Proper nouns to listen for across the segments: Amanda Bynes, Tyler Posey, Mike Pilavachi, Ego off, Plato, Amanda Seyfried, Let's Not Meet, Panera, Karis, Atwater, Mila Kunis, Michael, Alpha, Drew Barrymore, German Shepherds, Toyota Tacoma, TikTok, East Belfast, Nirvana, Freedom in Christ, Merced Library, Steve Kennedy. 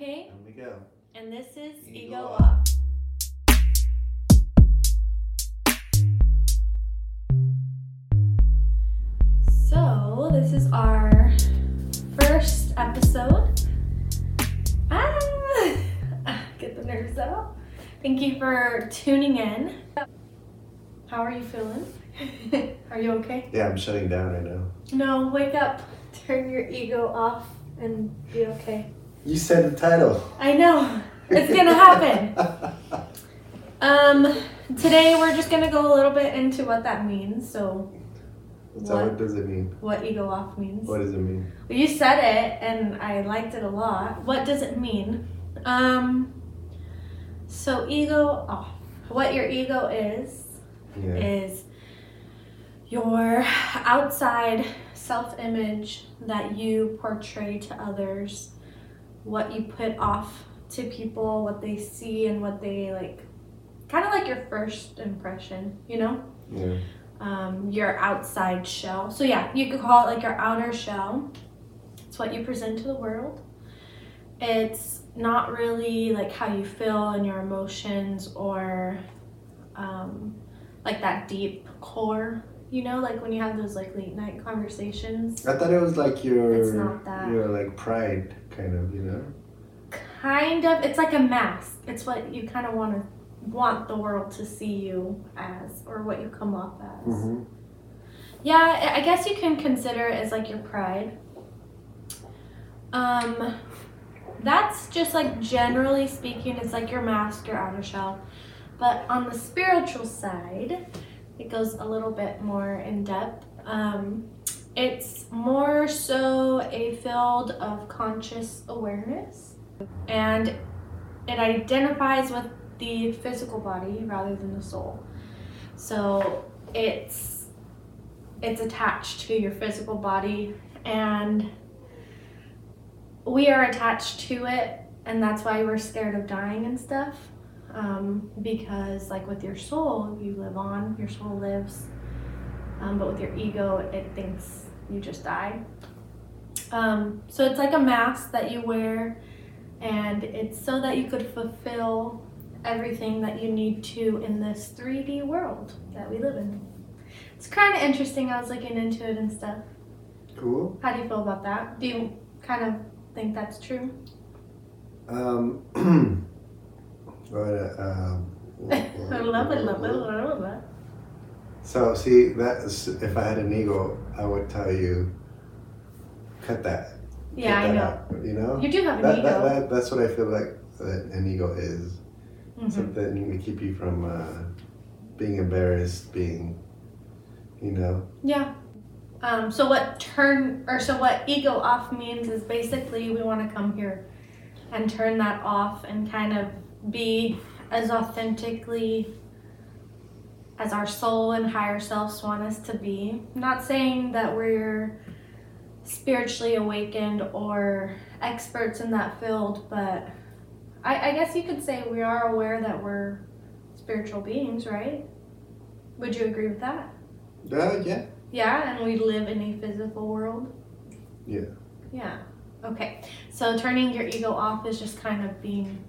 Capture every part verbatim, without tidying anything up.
I'm Kay. And we go. And this is Ego, Ego Off. So, this is our first episode. Ah! Get the nerves out. Thank you for tuning in. How are you feeling? Are you okay? Yeah, I'm shutting down right now. No, wake up. Turn your ego off and be okay. You said the title. I know. It's going to happen. um, today we're just going to go a little bit into what that means. So, so what, what does it mean? What ego off means. What does it mean? Well, you said it and I liked it a lot. What does it mean? Um, so ego off. What your ego is, yeah. is your outside self-image that you portray to others, what you put off to people, what they see and what they like, kind of like your first impression, you know? Yeah. Um, your outside shell. So yeah, you could call it like your outer shell. It's what you present to the world. It's not really like how you feel and your emotions or um, like that deep core. You know, like when you have those like late night conversations. I thought it was like your, it's not that. Your like pride kind of, you know? Kind of. It's like a mask. It's what you kind of want to want the world to see you as, or what you come off as. Mm-hmm. Yeah, I guess you can consider it as like your pride. Um, that's just like generally speaking, it's like your mask, your outer shell. But on the spiritual side, it goes a little bit more in depth. Um, it's more so a field of conscious awareness, and it identifies with the physical body rather than the soul. So it's it's attached to your physical body, and we are attached to it, and that's why we're scared of dying and stuff. Um, because like with your soul, you live on, your soul lives, um, but with your ego, it thinks you just died. Um, so it's like a mask that you wear, and it's so that you could fulfill everything that you need to in this three D world that we live in. It's kind of interesting. I was looking into it and stuff. Cool. How do you feel about that? Do you kind of think that's true? Um... But, um, so see, that's, if I had an ego, I would tell you, cut that. Yeah, cut I that know. Out, you know, you do have an that, ego. That, that, that's what I feel like an ego is. Mm-hmm. Something to keep you from uh, being embarrassed, being, you know. Yeah. Um. So what turn or so what ego off means is basically we want to come here, and turn that off and kind of be as authentically as our soul and higher selves want us to be. I'm not saying that we're spiritually awakened or experts in that field, but I, I guess you could say we are aware that we're spiritual beings, right? Would you agree with that? Uh, yeah. Yeah, and we live in a physical world? Yeah. Yeah. Okay. So turning your ego off is just kind of being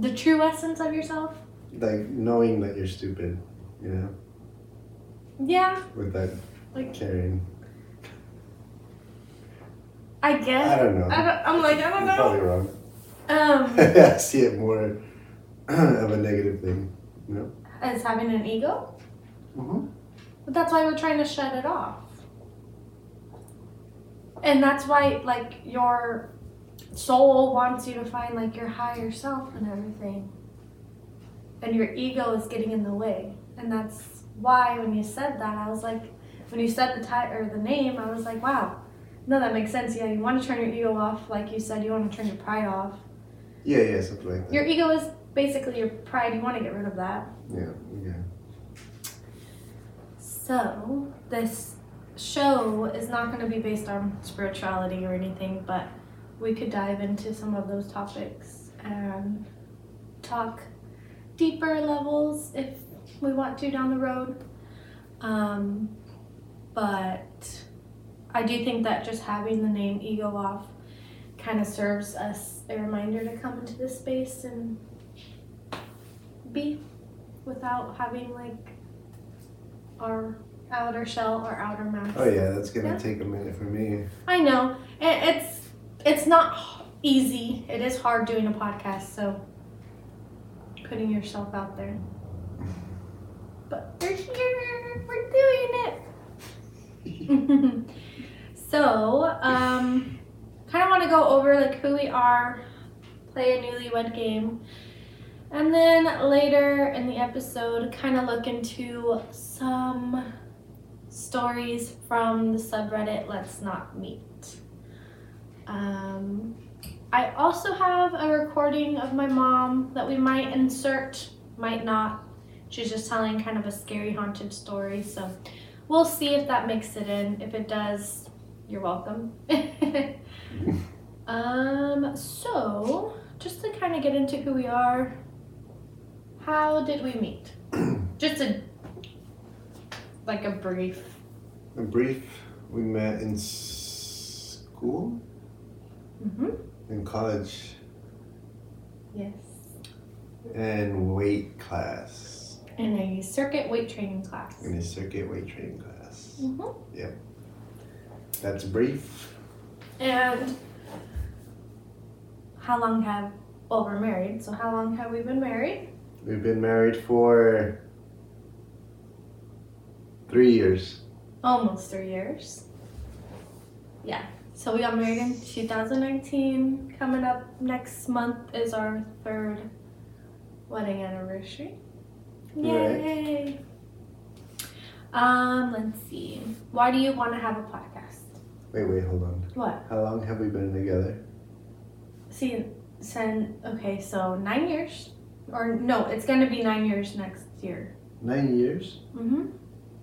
the true essence of yourself? Like knowing that you're stupid, you know? Yeah. With that like, caring. I guess. I don't know. I don't, I'm like, I don't know. I'm probably wrong. Um, I see it more of a negative thing, you know? As having an ego? Mm-hmm. But that's why we're trying to shut it off. And that's why, like, your soul wants you to find like your higher self and everything, and your ego is getting in the way. And that's why when you said that, I was like, when you said the title or the name, I was like, wow, no, that makes sense. Yeah, you want to turn your ego off, like you said, you want to turn your pride off. Yeah, yeah, something like that. Your ego is basically your pride. You want to get rid of that. Yeah, yeah. So this show is not going to be based on spirituality or anything, but we could dive into some of those topics and talk deeper levels if we want to down the road. Um, but I do think that just having the name Ego Off kind of serves us a reminder to come into this space and be without having like our outer shell or outer mask. Oh yeah, that's gonna yeah. take a minute for me. I know. It, it's it's not easy. It is hard doing a podcast, so putting yourself out there. But we're here. We're doing it. So, um, kind of want to go over like who we are, play a newlywed game, and then later in the episode, kind of look into some stories from the subreddit Let's Not Meet. Um, I also have a recording of my mom that we might insert, might not. She's just telling kind of a scary haunted story, so we'll see if that makes it in. If it does, you're welcome. um, so just to kind of get into who we are, how did we meet? Just a like a brief. A brief. We met in school. Mm-hmm. In college. Yes. And weight class. In a circuit weight training class. In a circuit weight training class. Mm-hmm. Yep. That's brief. And how long have, well, we're married, so how long have we been married? We've been married for three years. Almost three years. Yeah. So we got married in two thousand nineteen. Coming up next month is our third wedding anniversary. Yay! Right. Um, let's see. Why do you want to have a podcast? Wait, wait, hold on. What? How long have we been together? See, sen- okay, so nine years. Or no, it's going to be nine years next year. Nine years? Mm-hmm.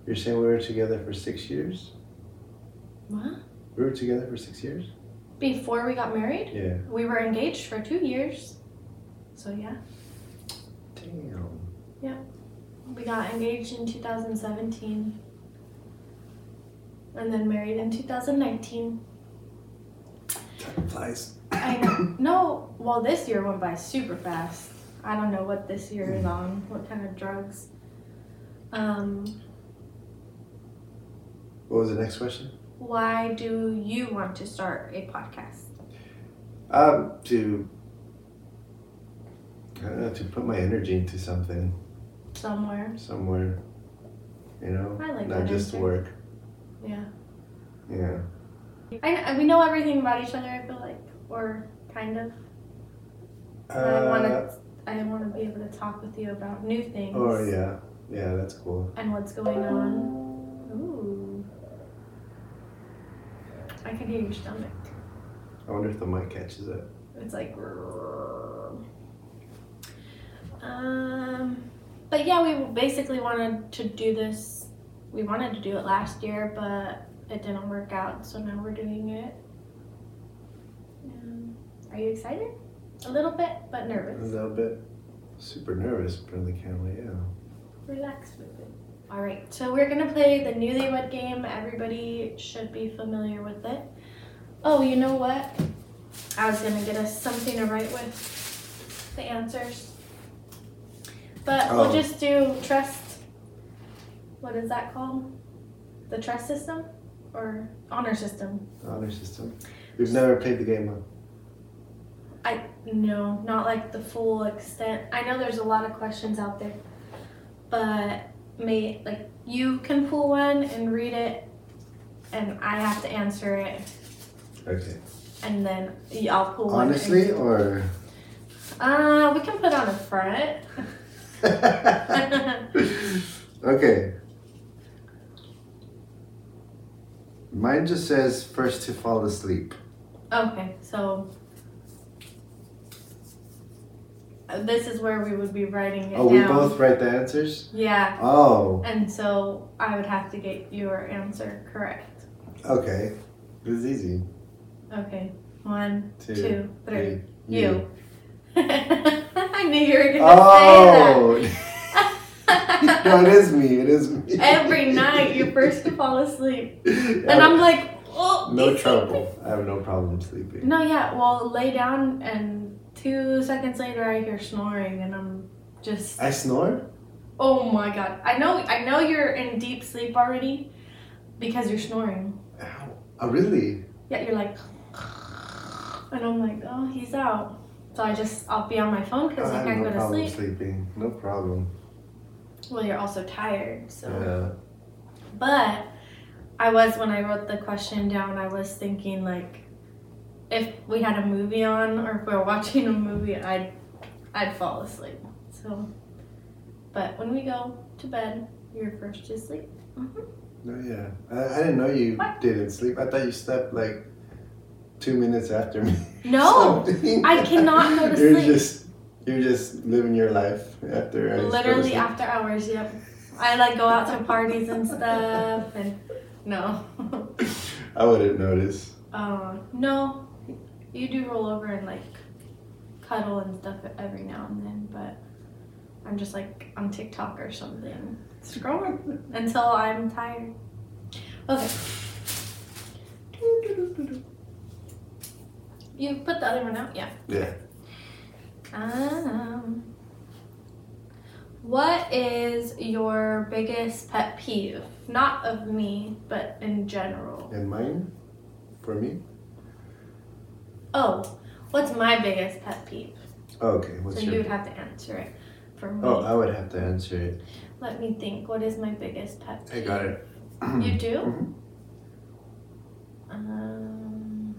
You're saying we were together for six years? What? We were together for six years? Before we got married? Yeah. We were engaged for two years. So, yeah. Damn. Yeah. We got engaged in two thousand seventeen and then married in two thousand nineteen. Time flies. I know. No, well, this year went by super fast. I don't know what this year is on, what kind of drugs. Um, what was the next question? Why do you want to start a podcast? Um, to, I don't know, to put my energy into something. Somewhere. Somewhere. You know? I like not that just answer. Work. Yeah. Yeah. I, we know everything about each other, I feel like. Or kind of. Uh, I want to I want to be able to talk with you about new things. Oh, yeah. Yeah, that's cool. And what's going on. Ooh. I can hear your stomach. I wonder if the mic catches it. It's like... Um... But yeah, we basically wanted to do this. We wanted to do it last year, but it didn't work out, so now we're doing it. Um, are you excited? A little bit, but nervous. A little bit. Super nervous, but the camera, yeah. Relax with it. All right, so we're going to play the newlywed game. Everybody should be familiar with it. Oh, you know what? I was going to get us something to write with the answers. But oh. We'll just do trust, what is that called? The trust system or honor system? Honor system. We've never played the game on. I, no, not like the full extent. I know there's a lot of questions out there, but may like you can pull one and read it and I have to answer it. Okay. And then I'll pull one. Honestly or? Uh, we can put on a front. Okay. Mine just says first to fall asleep. Okay, so this is where we would be writing it. Oh, down. We both write the answers? Yeah. Oh. And so I would have to get your answer correct. Okay. This is easy. Okay. One, two, two three. three. You. you. I knew you were going to oh. say that. No, it is me. It is me. Every night you're first to fall asleep. And I'm like, oh. Well, no trouble. I have no problem sleeping. No, yeah. Well, lay down, and two seconds later, I hear snoring, and I'm just. I snore? Oh my god! I know, I know you're in deep sleep already, because you're snoring. Ow! Oh, really? Yeah, you're like, and I'm like, oh, he's out. So I just, I'll be on my phone because I can't go to sleep. No problem sleeping. No problem. Well, you're also tired, so. Yeah. But I was, when I wrote the question down, I was thinking, like, if we had a movie on or if we were watching a movie, I'd, I'd fall asleep. So, but when we go to bed, you're first to sleep. Mm-hmm. No, yeah. I, I didn't know you what? didn't sleep. I thought you slept, like, two minutes after me. No, I cannot go to you're sleep. Just, you're just living your life after hours. Literally after hours, yep. I, like, go out to parties and stuff, and... No. I wouldn't notice. Uh, no, you do roll over and like cuddle and stuff every now and then, but I'm just like on TikTok or something, scrolling until I'm tired. Okay. You put the other one out? Yeah. Yeah. Um, what is your biggest pet peeve? Not of me, but in general. And mine? For me? Oh, what's my biggest pet peeve? Oh, okay, what's so your... So you would have to answer it for me. Oh, I would have to answer it. Let me think. What is my biggest pet peeve? I got it. You do? Mm-hmm. Um,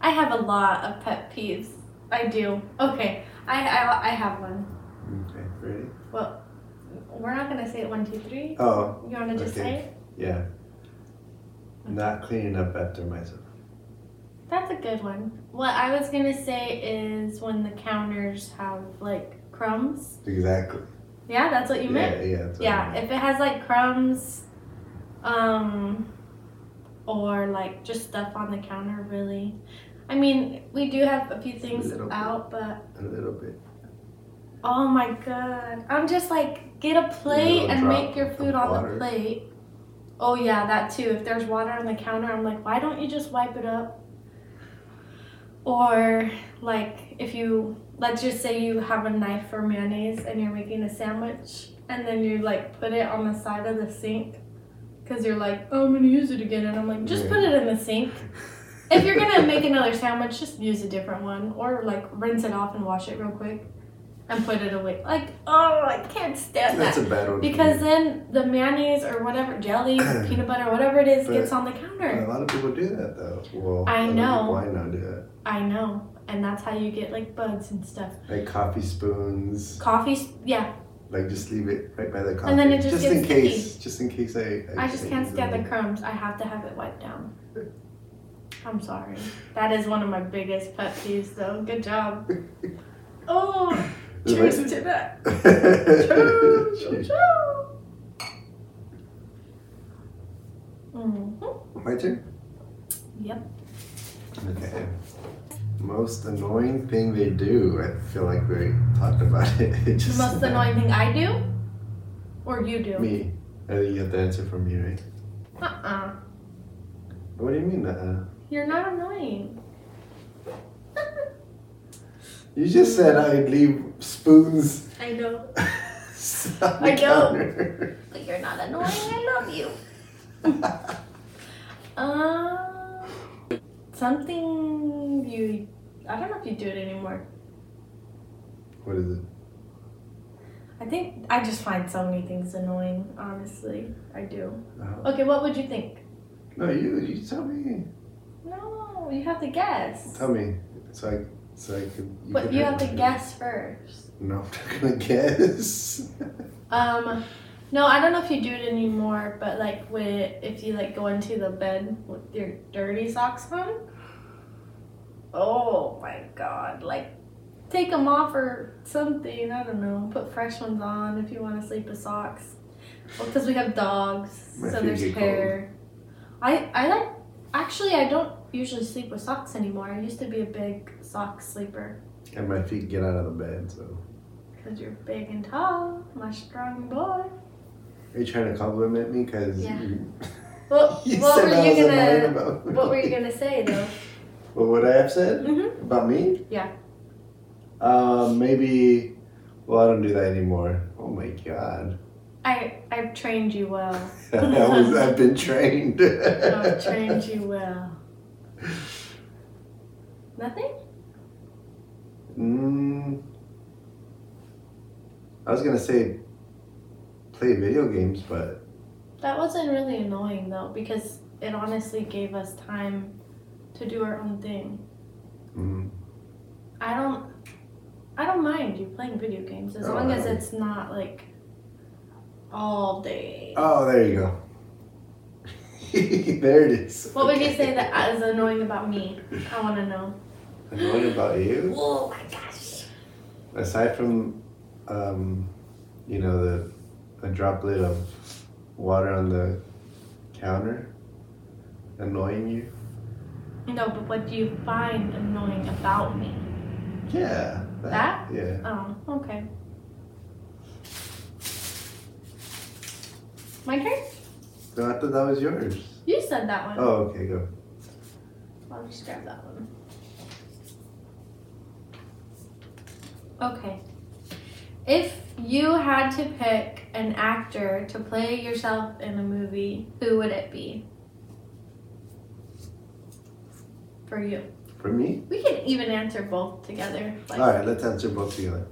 I have a lot of pet peeves. I do. Okay, I, I, I have one. Okay, ready? Well... We're not going to say it one, two, three. Oh. You want to just okay. say it? Yeah. Not cleaning up after myself. That's a good one. What I was going to say is when the counters have, like, crumbs. Exactly. Yeah, that's what you yeah, meant? Yeah, that's what yeah. I meant. If it has, like, crumbs um, or, like, just stuff on the counter, really. I mean, we do have a few things a out, bit. but... A little bit. Oh, my God. I'm just, like... Get a plate and make your food on the plate. Oh yeah, that too. If there's water on the counter, I'm like, why don't you just wipe it up? Or like if you, let's just say you have a knife for mayonnaise and you're making a sandwich and then you like put it on the side of the sink because you're like, oh, I'm gonna use it again. And I'm like, just put it in the sink. If you're gonna make another sandwich, just use a different one or like rinse it off and wash it real quick. And put it away. Like, oh, I can't stand that. That's a bad one. Because then the mayonnaise or whatever, jelly, peanut butter, whatever it is, but gets on the counter. A lot of people do that, though. Well, I know. Why not do that? I know. And that's how you get, like, bugs and stuff. Like coffee spoons. Coffee, yeah. Like, just leave it right by the coffee. And then it just, just gets in case. Sticky. Just in case I... I, I just can't stand the crumbs. I have to have it wiped down. I'm sorry. That is one of my biggest pet peeves, though. Good job. Oh... Cheers to that. Cheers. Cheers. Mm-hmm. My turn? Yep. Okay. Most annoying thing they do. I feel like we talked about it. it just, Most uh, annoying thing I do? Or you do? Me. I think you have to answer for me, right? Uh-uh. What do you mean, uh-uh? You're not annoying. You just said I'd leave spoons. I know. I know. But you're not annoying. I love you. um, something you... I don't know if you do it anymore. What is it? I think I just find so many things annoying, honestly. I do. Uh-huh. Okay, what would you think? No, you, you tell me. No, you have to guess. Tell me. It's like... So I could, you but could you have to guess first. No, I'm not gonna guess. um, no, I don't know if you do it anymore, but like with if you like go into the bed with your dirty socks on. Oh my God! Like, take them off or something. I don't know. Put fresh ones on if you want to sleep with socks. Well, because we have dogs, my so there's hair. I I like actually I don't. usually sleep with socks anymore. I used to be a big sock sleeper. And my feet get out of the bed, so. Because you're big and tall, my strong boy. Are you trying to compliment me? Cause yeah. You... What, you what, were you gonna, about what were you going to say, though? What would I have said? Mm-hmm. About me? Yeah. Uh, maybe... Well, I don't do that anymore. Oh, my God. I, I've trained you well. I was, I've been trained. I've trained you well. Nothing? Mm, I was going to say play video games, but... That wasn't really annoying, though, because it honestly gave us time to do our own thing. Mm-hmm. I don't... I don't mind you playing video games, as oh, long as it's not, like, all day. Oh, there you go. There it is. What would you say that is annoying about me? I want to know. Annoying about you? Oh, my gosh. Aside from, um, you know, the a droplet of water on the counter annoying you? No, but what do you find annoying about me? Yeah. That? that? Yeah. Oh, okay. My turn? No, I thought that was yours. You said that one. Oh, okay, go. I'll just grab that one. Okay. If you had to pick an actor to play yourself in a movie, who would it be? For you. For me? We can even answer both together. Like. All right, let's answer both together.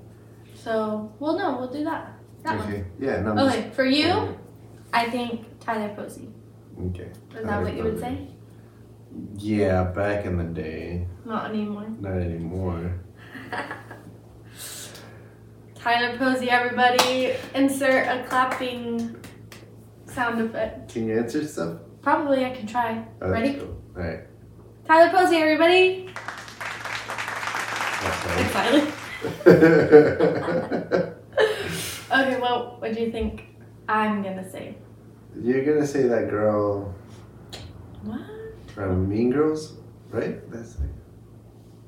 So, well, no, we'll do that. That okay. One. Yeah. No, okay, just, for you, okay. I think Tyler Posey. Okay. Is that what you would say? Yeah, back in the day. Not anymore. Not anymore. Tyler Posey, everybody. Insert a clapping sound effect. Can you answer stuff? Probably, I can try. Oh, ready? Cool. All right. Tyler Posey, everybody. That's silent. Okay, well, what do you think I'm going to say? You're going to say that girl... What? From Mean Girls, right? That's like...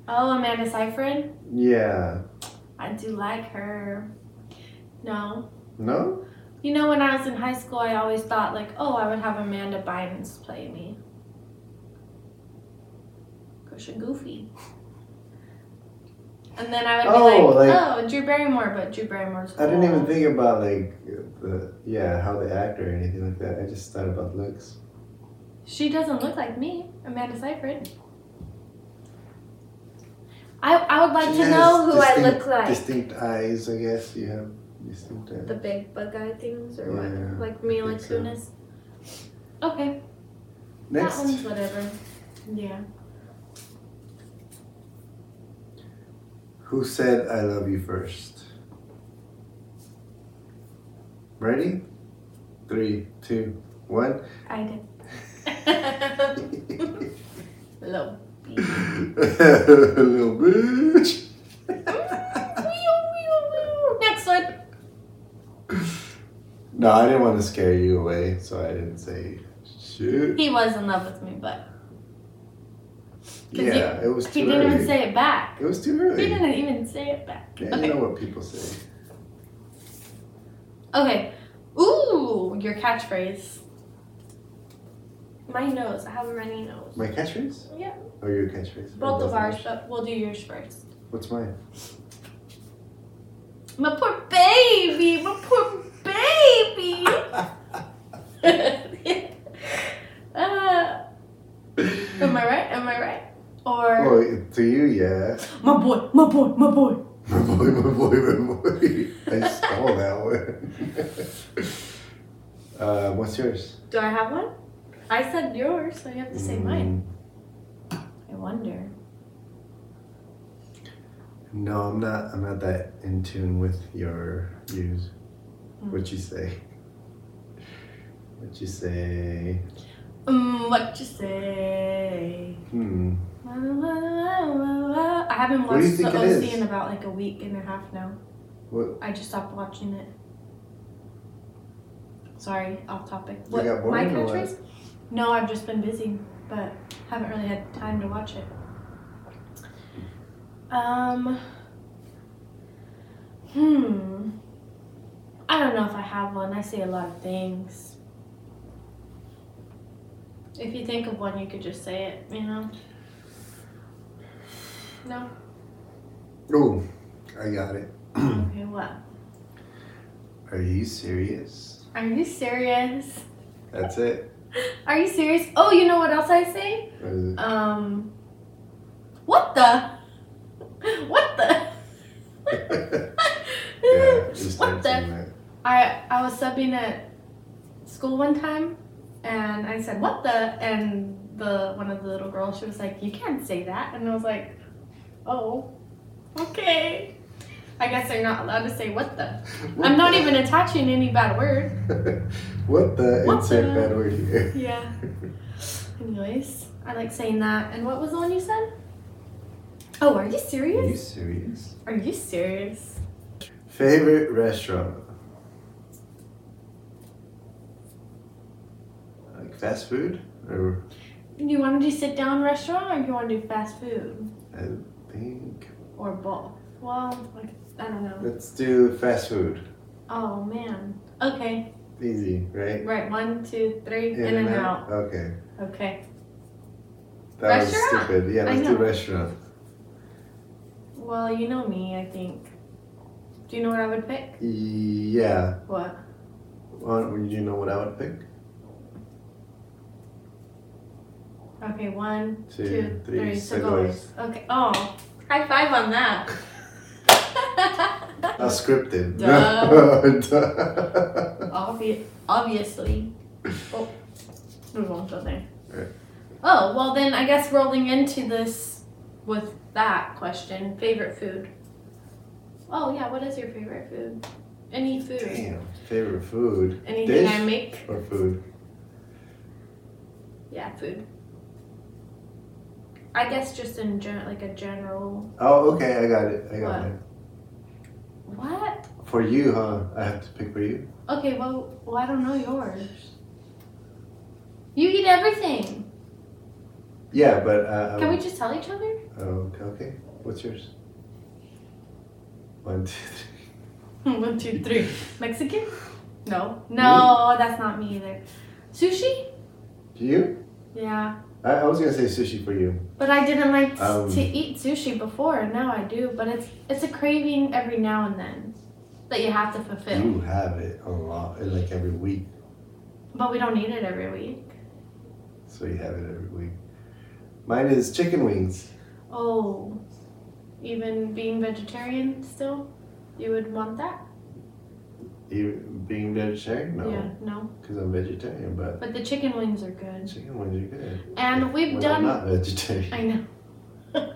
Oh, Amanda Seyfried? Yeah. I do like her. No. No? You know, when I was in high school, I always thought, like, oh, I would have Amanda Bynes play me. And goofy, and then I would oh, be like, like, oh, Drew Barrymore, but Drew Barrymore's cool. I didn't even think about like the yeah how they act or anything like that. I just thought about looks. She doesn't look like me, Amanda Seyfried. I I would like she to know who distinct, I look like. Distinct eyes, I guess you have distinct eyes. The big bug eye things, or yeah, what, like Mila Kunis. So. Okay. Next. That one's whatever. Yeah. Who said I love you first? Ready? Three, two, one. I did. Little bitch. Little bitch. Next one. No, I didn't want to scare you away, so I didn't say shit. He was in love with me, but... Yeah, he, it was too He didn't early. even say it back. It was too early. He didn't even say it back. Yeah, okay. You know what people say. Okay. Ooh, your catchphrase. My nose. I have a runny nose. My catchphrase? Yeah. Or your catchphrase? Both of ours, but we'll do yours first. What's mine? My poor baby! My poor baby! uh, am I right? Am I right? Or oh, to you, yeah. My boy, my boy, my boy. My boy, my boy, my boy. I stole that one. uh, what's yours? Do I have one? I said yours, so you have to say mm. mine. I wonder. No, I'm not. I'm not that in tune with your views. Mm. What you say? What you say? Mm, what you say? Hmm. La, la, la, la, la. I haven't watched the O C in about like a week and a half now. What? I just stopped watching it. Sorry, off topic. What? My countries? No, I've just been busy, but haven't really had time to watch it. Um. Hmm. I don't know if I have one. I say a lot of things. If you think of one, you could just say it, you know? No? Oh, I got it. Okay, what? Are you serious? Are you serious? That's it. Are you serious? Oh, you know what else I say? What is it? Um, what the? What the? Yeah, what the? I, I was subbing at school one time, and I said, what the? And the one of the little girls, she was like, you can't say that. And I was like, oh, okay. I guess they're not allowed to say what the. What I'm not the? Even attaching any bad word. What the? What insert the? Bad word here. Yeah. Anyways, I like saying that. And what was the one you said? Oh, are you serious? Are you serious? Are you serious? Favorite restaurant? Like fast food? Or do you want to do sit down restaurant or do you want to do fast food? I think. Or both. Well, like, I don't know. Let's do fast food. Oh, man. Okay. Easy, right? Right. One, two, three, in, in and out. out. Okay. Okay. That restaurant? Was stupid. Yeah, let's do restaurant. Well, you know me, I think. Do you know what I would pick? Yeah. What? Well, do you know what I would pick? Okay, one, two, two three, three cigars. Okay. Oh, high five on that. Not scripted. Duh. Duh. Obvi- obviously. Oh, we won't go there. Right. Oh, well then I guess rolling into this with that question, favorite food. Oh yeah, what is your favorite food? Any food. Damn, favorite food. Anything dish I make? Or food? Yeah, food. I guess just in general, like a general. Oh, okay, I got it, I got what? it. What? For you, huh? I have to pick for you? Okay, well, well, I don't know yours. You eat everything. Yeah, but... Uh, Can we just tell each other? Oh, okay. What's yours? One, two, three. One, two, three. Mexican? No. No, me? That's not me either. Sushi? You? Yeah. I, I was going to say sushi for you. But I didn't like um, to eat sushi before, and now I do. But it's it's a craving every now and then that you have to fulfill. You have it a lot, like every week. But we don't eat it every week. So you have it every week. Mine is chicken wings. Oh, even being vegetarian still, you would want that? Even being vegetarian? No. Yeah, no. Because I'm vegetarian, but... But the chicken wings are good. Chicken wings are good. And if, we've done... I'm not vegetarian. I know.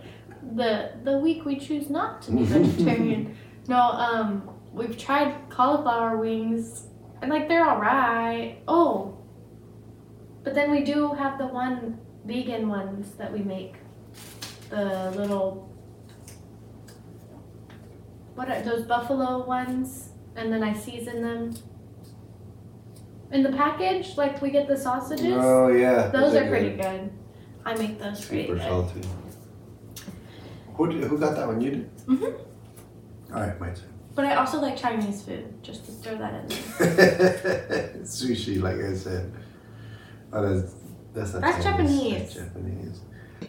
the the week we choose not to be vegetarian. No, um, we've tried cauliflower wings, and like they're all right. Oh, but then we do have the one... vegan ones that we make, the little, what are those buffalo ones, and then I season them in the package, like we get the sausages. Oh yeah, those, those are, are pretty good. I make those pretty good. Super salty. Who did, who got that one? You did? Mm-hmm. All right, my turn. But I also like Chinese food, just to throw that in there. Sushi, like I said. Oh, that's That's, That's Japanese. That's Japanese.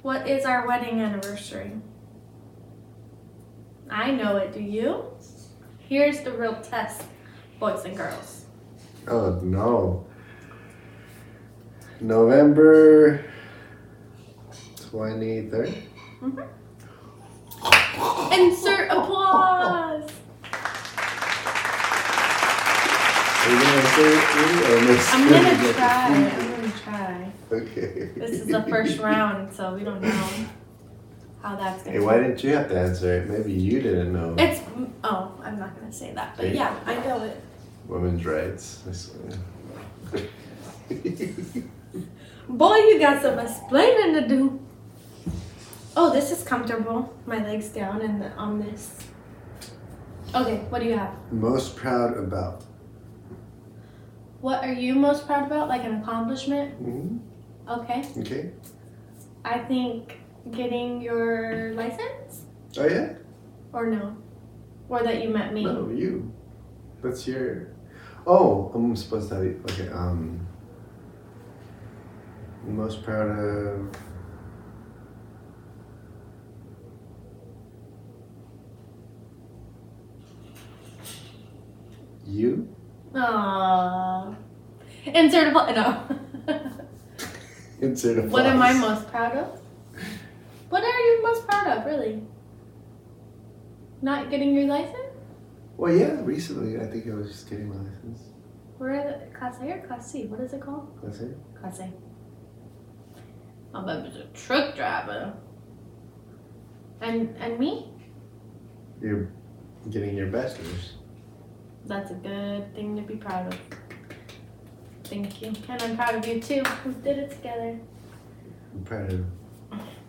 What is our wedding anniversary? I know it, do you? Here's the real test, boys and girls. Oh no. November twenty-third? Mm-hmm. Insert applause! Are you gonna say I'm gonna try. I'm gonna try. Okay. This is the first round, so we don't know how that's gonna. Hey, why didn't you have to answer it? Maybe you didn't know. It's oh, I'm not gonna say that, but hey. Yeah, I know it. Women's rights. I swear. Boy, you got some explaining to do. Oh, this is comfortable. My legs down and the, on this. Okay, what do you have? Most proud about. What are you most proud about? Like an accomplishment? Mm-hmm. Okay. Okay. I think getting your license? Oh, yeah? Or no? Or that you met me? No, you. That's your... Oh, I'm supposed to... Okay, um... most proud of? You? Aww. Insert a pl- no. Insert a pl- What am I most proud of? What are you most proud of, really? Not getting your license? Well, yeah, recently. I think I was just getting my license. Where the, Class A or Class C? What is it called? Class A. Class A. I was a truck driver. And and me? You're getting your bachelor's. That's a good thing to be proud of. Thank you. And I'm proud of you too. We did it together. I'm proud of you.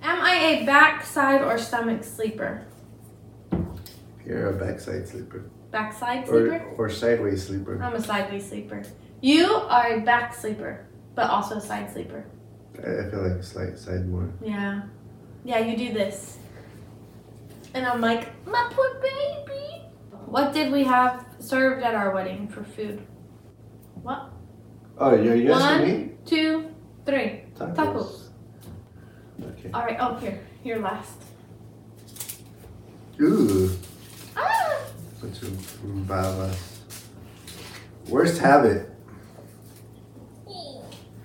Am I a backside or stomach sleeper? You're a backside sleeper. Backside sleeper? Or, or sideways sleeper. I'm a sideways sleeper. You are a back sleeper, but also a side sleeper. I feel like slight side more. Yeah. Yeah, you do this. And I'm like, my poor baby. What did we have served at our wedding for food? What? Oh, you're yes One, me? two, three. Tacos. Tacos. Okay. All right. Oh, here. You're last. Ooh. Ah. Such a badass. Worst habit.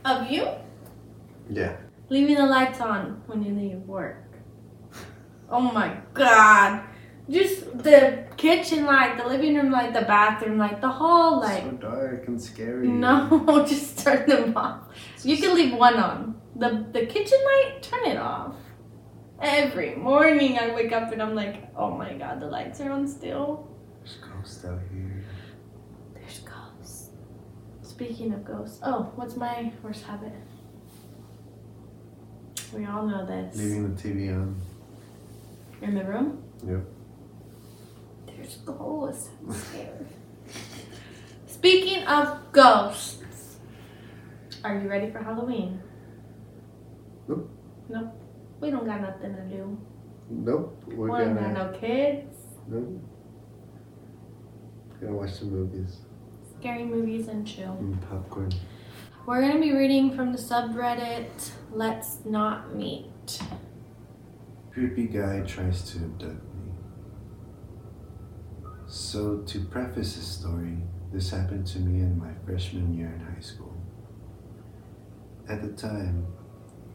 Of you? Yeah. Leaving the lights on when you leave work. Oh my God. Just the kitchen light, the living room light, the bathroom light, the hall light. So dark and scary. No, just turn them off. You can leave one on. The the kitchen light, turn it off. Every morning I wake up and I'm like, oh my God, the lights are on still. There's ghosts out here. There's ghosts. Speaking of ghosts, oh, what's my worst habit? We all know this. Leaving the T V on. In the room? Yep. There's ghosts. I'm scared. Speaking of ghosts, are you ready for Halloween? Nope. Nope. We don't got nothing to do. Nope. We're we don't got no kids. Nope. Gonna watch some movies. Scary movies and chill. And popcorn. We're gonna be reading from the subreddit Let's Not Meet. Creepy guy tries to abduct me. So to preface this story, this happened to me in my freshman year in high school. At the time,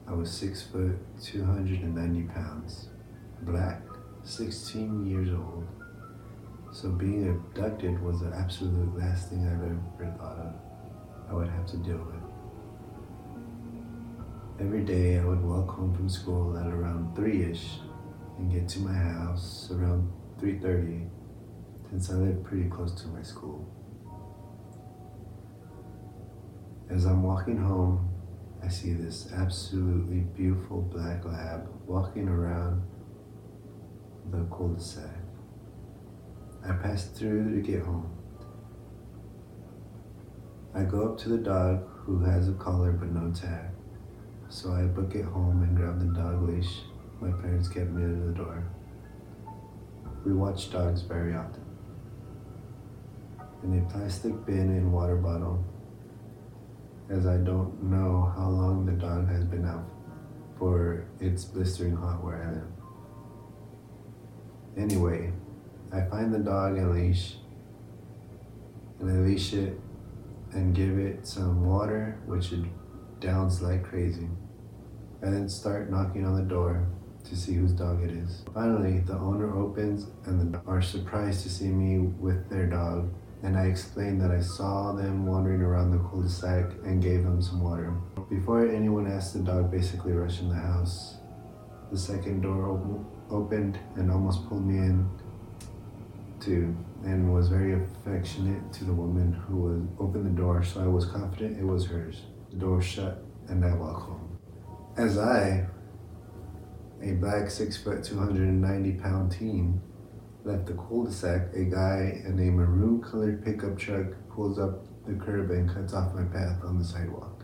I was six foot, two hundred ninety pounds, black, sixteen years old. So being abducted was the absolute last thing I've ever thought of I would have to deal with. Every day I would walk home from school at around three-ish and get to my house around three thirty, since I lived pretty close to my school. As I'm walking home, I see this absolutely beautiful black lab walking around the cul-de-sac. I pass through to get home. I go up to the dog, who has a collar but no tag, so I book it home and grab the dog leash my parents kept near the door. We watch dogs very often. In a plastic bin and water bottle, as I don't know how long the dog has been out for it's blistering hot where I am. Anyway, I find the dog and leash, and I leash it and give it some water, which it downs like crazy, and then start knocking on the door to see whose dog it is. Finally, the owner opens and they are surprised to see me with their dog, and I explained that I saw them wandering around the cul-de-sac and gave them some water. Before anyone asked, the dog basically rushed in the house. The second door op- opened and almost pulled me in too, and was very affectionate to the woman who was, opened the door, so I was confident it was hers. The door shut and I walked home. As I, a black six foot, two hundred ninety pound teen, left the cul-de-sac, a guy in a maroon-colored pickup truck pulls up the curb and cuts off my path on the sidewalk.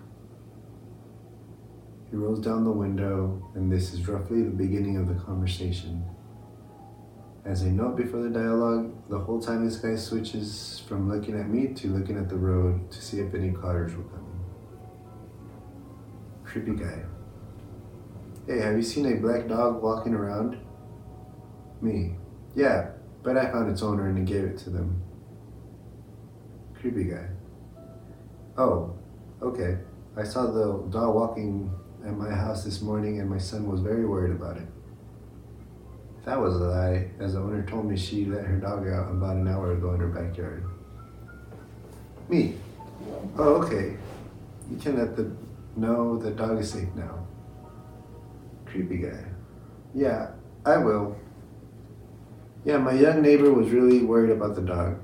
He rolls down the window, and this is roughly the beginning of the conversation. As a note before the dialogue, the whole time this guy switches from looking at me to looking at the road to see if any cars were coming. creepy guy. Hey, have you seen a black dog walking around? Me. Yeah, but I found its owner and gave it to them. Creepy guy. Oh, okay. I saw the dog walking at my house this morning and my son was very worried about it. That was a lie, as the owner told me she let her dog out about an hour ago in her backyard. Me. Oh, okay. You can let the know the dog is safe now. Creepy guy. Yeah, I will. Yeah, my young neighbor was really worried about the dog.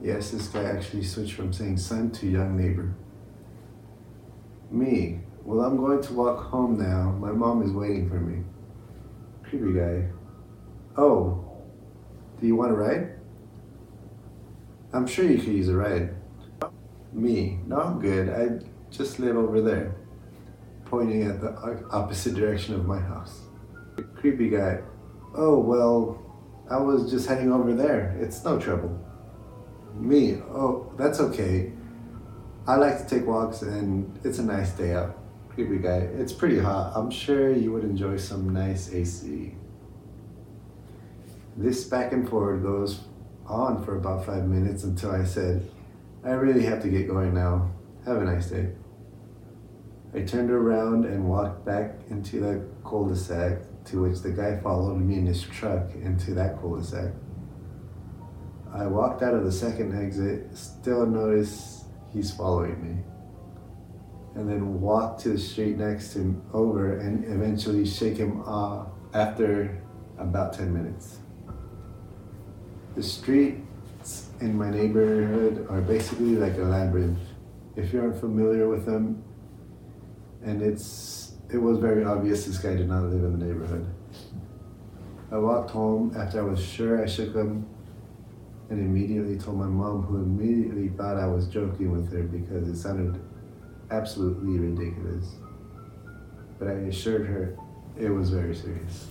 Yes, this guy actually switched from saying son to young neighbor. Me. Well, I'm going to walk home now. My mom is waiting for me. Creepy guy. Oh, do you want a ride? I'm sure you could use a ride. Me. No, I'm good. I just live over there. Pointing at the opposite direction of my house. Creepy guy. Oh, well, I was just heading over there. It's no trouble. Me. Oh, that's okay. I like to take walks and it's a nice day out. Creepy guy. It's pretty hot. I'm sure you would enjoy some nice A C. This back and forward goes on for about five minutes until I said, I really have to get going now. Have a nice day. I turned around and walked back into the cul-de-sac, to which the guy followed me in his truck into that cul-de-sac. I walked out of the second exit, still noticed he's following me, and then walked to the street next to him over and eventually shake him off after about ten minutes. The streets in my neighborhood are basically like a labyrinth, if you aren't familiar with them, and it's it was very obvious this guy did not live in the neighborhood. I walked home after I was sure I shook him and immediately told my mom, who immediately thought I was joking with her because it sounded absolutely ridiculous. But I assured her it was very serious.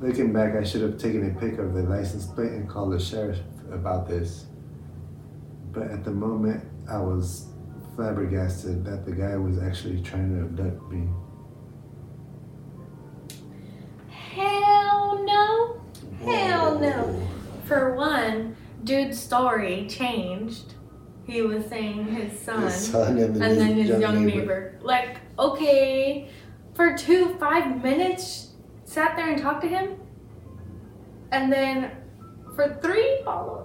Looking back, I should have taken a pic of the license plate and called the sheriff about this. But at the moment, I was flabbergasted that the guy was actually trying to abduct me. Hell no. Whoa. Hell no. For one, dude's story changed. He was saying his son, his son and, the and then his young, young neighbor. neighbor. Like, okay, for two, five minutes, sat there and talked to him. And then for three, follow.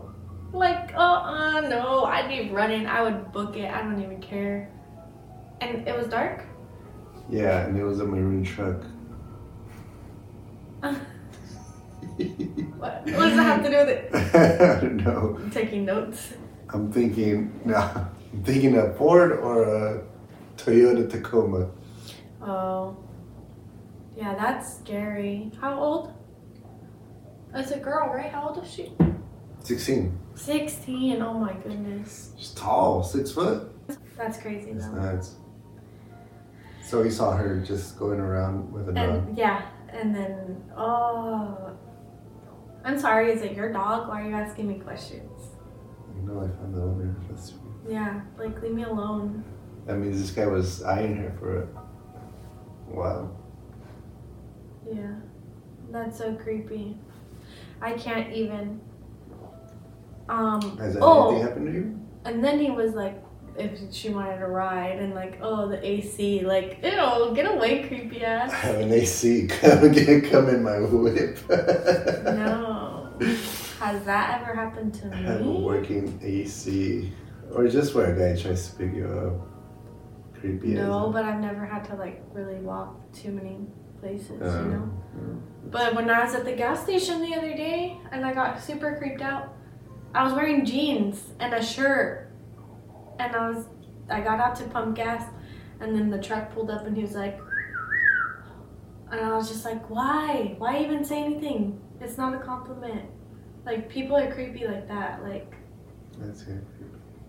Like, uh-uh, no, I'd be running. I would book it. I don't even care. And it was dark? Yeah, and it was a maroon truck. Uh, what? what does that have to do with it? I don't know. Taking notes. I'm thinking, no, I'm thinking a Ford or a Toyota Tacoma. Oh. Yeah, that's scary. How old? It's a girl, right? How old is she? sixteen. sixteen, oh my goodness. She's tall, six foot. That's crazy. That's nuts. So he saw her just going around with a dog. Yeah, and then, oh. I'm sorry, is it your dog? Why are you asking me questions? You know, I found the owner. Yeah, like, leave me alone. That means this guy was eyeing her for a while. Yeah, that's so creepy. I can't even. Um, Has that oh, anything happened to you? And then he was like, if she wanted a ride, and like, oh, the A C, like, ew, get away, creepy ass. I have an A C, come, get, come in my whip. No. Has that ever happened to me? I have a working A C, or just where a guy tries to pick you up. Creepy no, ass. No, but I've never had to like really walk too many places, uh, you know? Yeah. But when I was at the gas station the other day, and I got super creeped out, I was wearing jeans and a shirt, and I was, I got out to pump gas, and then the truck pulled up, and he was like, and I was just like, why? Why even say anything? It's not a compliment. Like, people are creepy like that. Like, that's creepy.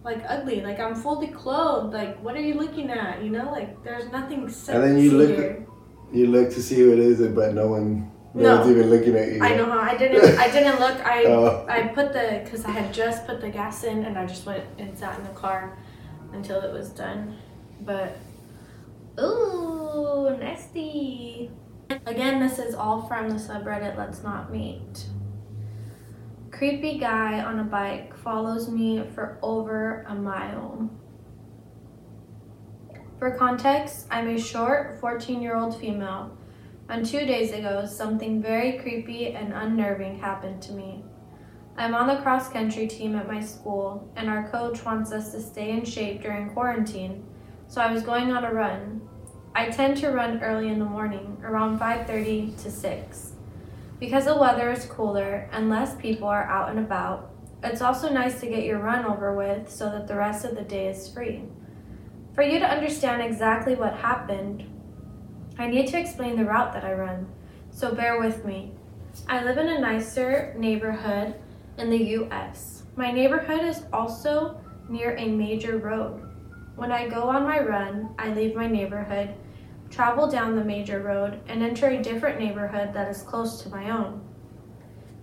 Like, ugly. Like, I'm fully clothed. Like, what are you looking at? You know, like, there's nothing sexy. And then you look, you look to see who it is, but no one. No, no one's even looking at you. I know how I didn't. I didn't look. I oh. I put the because I had just put the gas in, and I just went and sat in the car until it was done. But Ooh, nasty. Again, this is all from the subreddit Let's Not Meet. Creepy guy on a bike follows me for over a mile. For context, I'm a short fourteen-year-old female, and two days ago, something very creepy and unnerving happened to me. I'm on the cross-country team at my school, and our coach wants us to stay in shape during quarantine, so I was going on a run. I tend to run early in the morning, around five thirty to six. Because the weather is cooler and less people are out and about, it's also nice to get your run over with so that the rest of the day is free. For you to understand exactly what happened, I need to explain the route that I run, so bear with me. I live in a nicer neighborhood in the U S. My neighborhood is also near a major road. When I go on my run, I leave my neighborhood, travel down the major road, and enter a different neighborhood that is close to my own.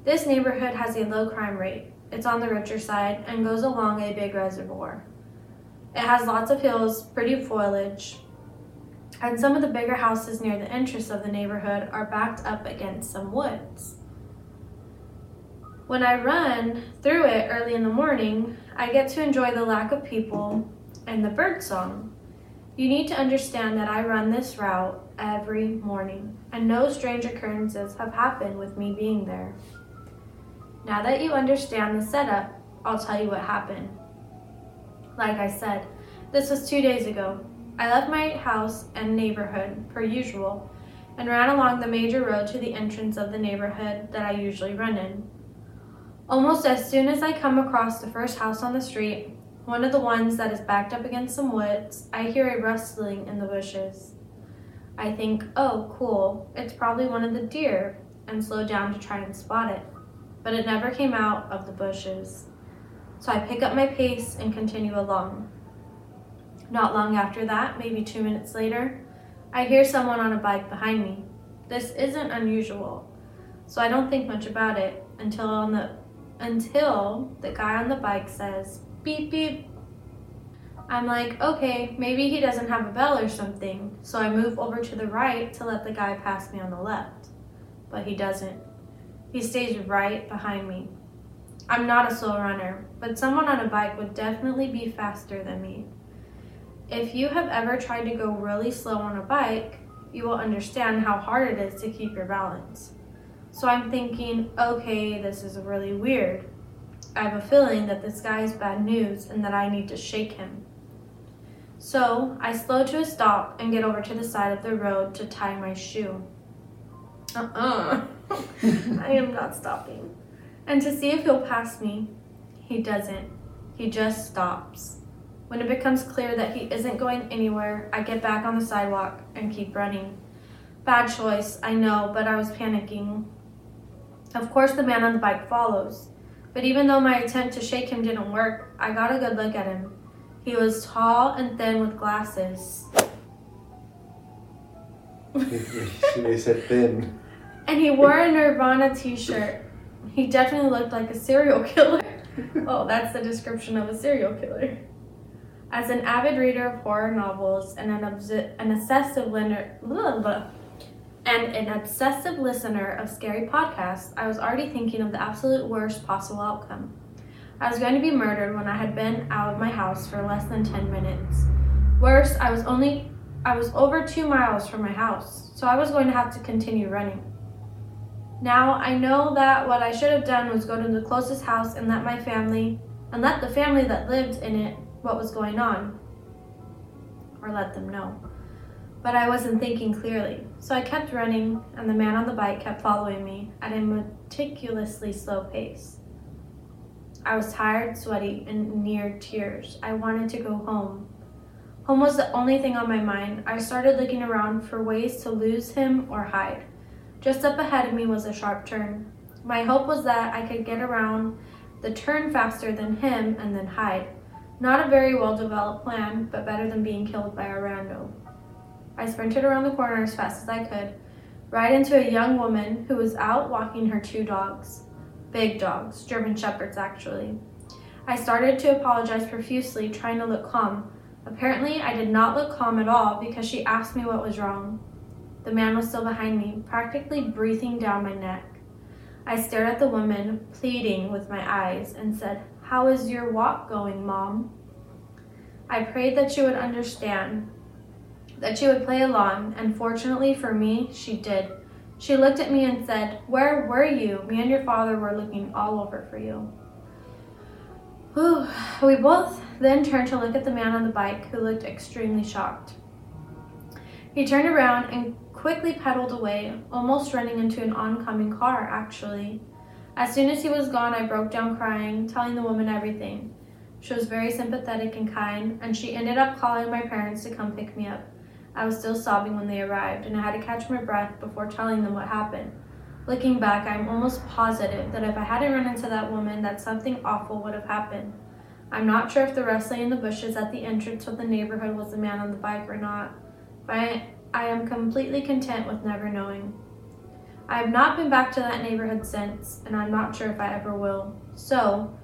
This neighborhood has a low crime rate. It's on the richer side and goes along a big reservoir. It has lots of hills, pretty foliage, and some of the bigger houses near the entrance of the neighborhood are backed up against some woods. When I run through it early in the morning, I get to enjoy the lack of people and the birdsong. You need to understand that I run this route every morning, and no strange occurrences have happened with me being there. Now that you understand the setup, I'll tell you what happened. Like I said, this was two days ago. I left my house and neighborhood, per usual, and ran along the major road to the entrance of the neighborhood that I usually run in. Almost as soon as I come across the first house on the street, one of the ones that is backed up against some woods, I hear a rustling in the bushes. I think, oh, cool, it's probably one of the deer, and slow down to try and spot it, but it never came out of the bushes. So I pick up my pace and continue along. Not long after that, maybe two minutes later, I hear someone on a bike behind me. This isn't unusual, so I don't think much about it until on the until the guy on the bike says, beep, beep. I'm like, okay, maybe he doesn't have a bell or something, so I move over to the right to let the guy pass me on the left, but he doesn't. He stays right behind me. I'm not a slow runner, but someone on a bike would definitely be faster than me. If you have ever tried to go really slow on a bike, you will understand how hard it is to keep your balance. So I'm thinking, okay, this is really weird. I have a feeling that this guy is bad news and that I need to shake him. So I slow to a stop and get over to the side of the road to tie my shoe. Uh-uh. I am not stopping. And to see if he'll pass me. He doesn't. He just stops. When it becomes clear that he isn't going anywhere, I get back on the sidewalk and keep running. Bad choice, I know, but I was panicking. Of course, the man on the bike follows. But even though my attempt to shake him didn't work, I got a good look at him. He was tall and thin with glasses. They said thin. And he wore a Nirvana t-shirt. He definitely looked like a serial killer. Oh, that's the description of a serial killer. As an avid reader of horror novels and an, obs- an obsessive lender- blah, blah, and an obsessive listener of scary podcasts, I was already thinking of the absolute worst possible outcome. I was going to be murdered when I had been out of my house for less than ten minutes. Worse, I was only I was over two miles from my house, so I was going to have to continue running. Now, I know that what I should have done was go to the closest house and let my family, and let the family that lived in it, what was going on, or let them know. But I wasn't thinking clearly, so I kept running, and the man on the bike kept following me at a meticulously slow pace. I was tired, sweaty, and near tears. I wanted to go home. Home was the only thing on my mind. I started looking around for ways to lose him or hide. Just up ahead of me was a sharp turn. My hope was that I could get around the turn faster than him and then hide. Not a very well-developed plan, but better than being killed by a rando. I sprinted around the corner as fast as I could, right into a young woman who was out walking her two dogs. Big dogs, German Shepherds actually. I started to apologize profusely, trying to look calm, Apparently, I did not look calm at all because she asked me what was wrong. The man was still behind me, practically breathing down my neck. I stared at the woman, pleading with my eyes, and said, "How is your walk going, Mom?" I prayed that she would understand, that she would play along, and fortunately for me, she did. She looked at me and said, "Where were you? Me and your father were looking all over for you." Whew. We both then turned to look at the man on the bike, who looked extremely shocked. He turned around and quickly pedaled away, almost running into an oncoming car, actually. As soon as he was gone, I broke down crying, telling the woman everything. She was very sympathetic and kind, and she ended up calling my parents to come pick me up. I was still sobbing when they arrived, and I had to catch my breath before telling them what happened. Looking back, I'm almost positive that if I hadn't run into that woman, that something awful would have happened. I'm not sure if the wrestling in the bushes at the entrance of the neighborhood was the man on the bike or not, but I, I am completely content with never knowing. I have not been back to that neighborhood since, and I'm not sure if I ever will. So,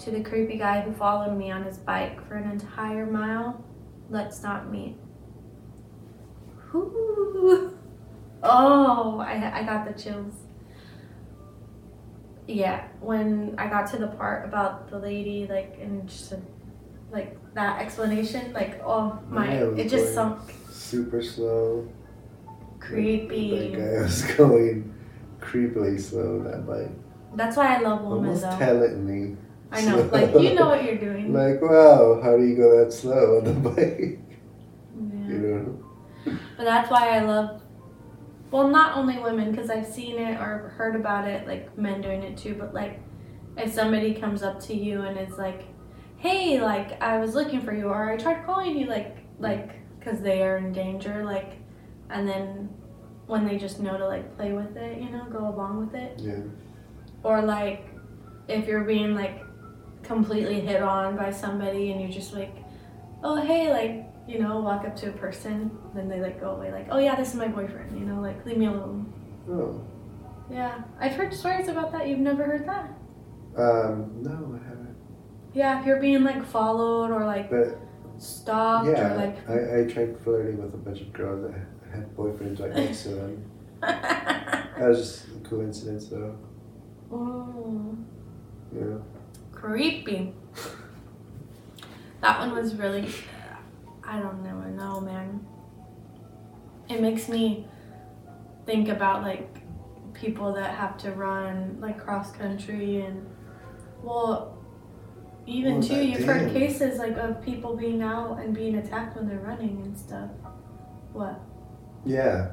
to the creepy guy who followed me on his bike for an entire mile, let's not meet. Ooh. Oh, I, I got the chills. Yeah, when I got to the part about the lady, like, and just, like, that explanation, like, oh, my, yeah, it, it just sunk. Super slow. Creepy. That guy was going creepily slow, that bike. That's why I love women, almost though. Almost talently. I know, slow. Like, you know what you're doing. Like, wow, how do you go that slow on the bike? Yeah. You know? But that's why I love, well, not only women, because I've seen it or heard about it, like men doing it too, but like if somebody comes up to you and is like, hey, like I was looking for you, or I tried calling you, like, like because they are in danger, like, and then when they just know to like play with it, you know, go along with it. Yeah. Or like if you're being like completely hit on by somebody and you're just like, oh, hey, like, you know, walk up to a person, then they like go away, like, oh yeah, this is my boyfriend, you know, like, leave me alone. Oh. Yeah, I've heard stories about that. You've never heard that? Um, no, I haven't. Yeah, if you're being like followed or like but, stalked yeah, or like. I, I tried flirting with a bunch of girls that had boyfriends right next to them. That was just a coincidence though. Oh. Yeah. Creepy. That one was really. I don't know, no, man. It makes me think about, like, people that have to run, like, cross-country and, well, even, well, too, you've heard cases, like, of people being out and being attacked when they're running and stuff. What? Yeah.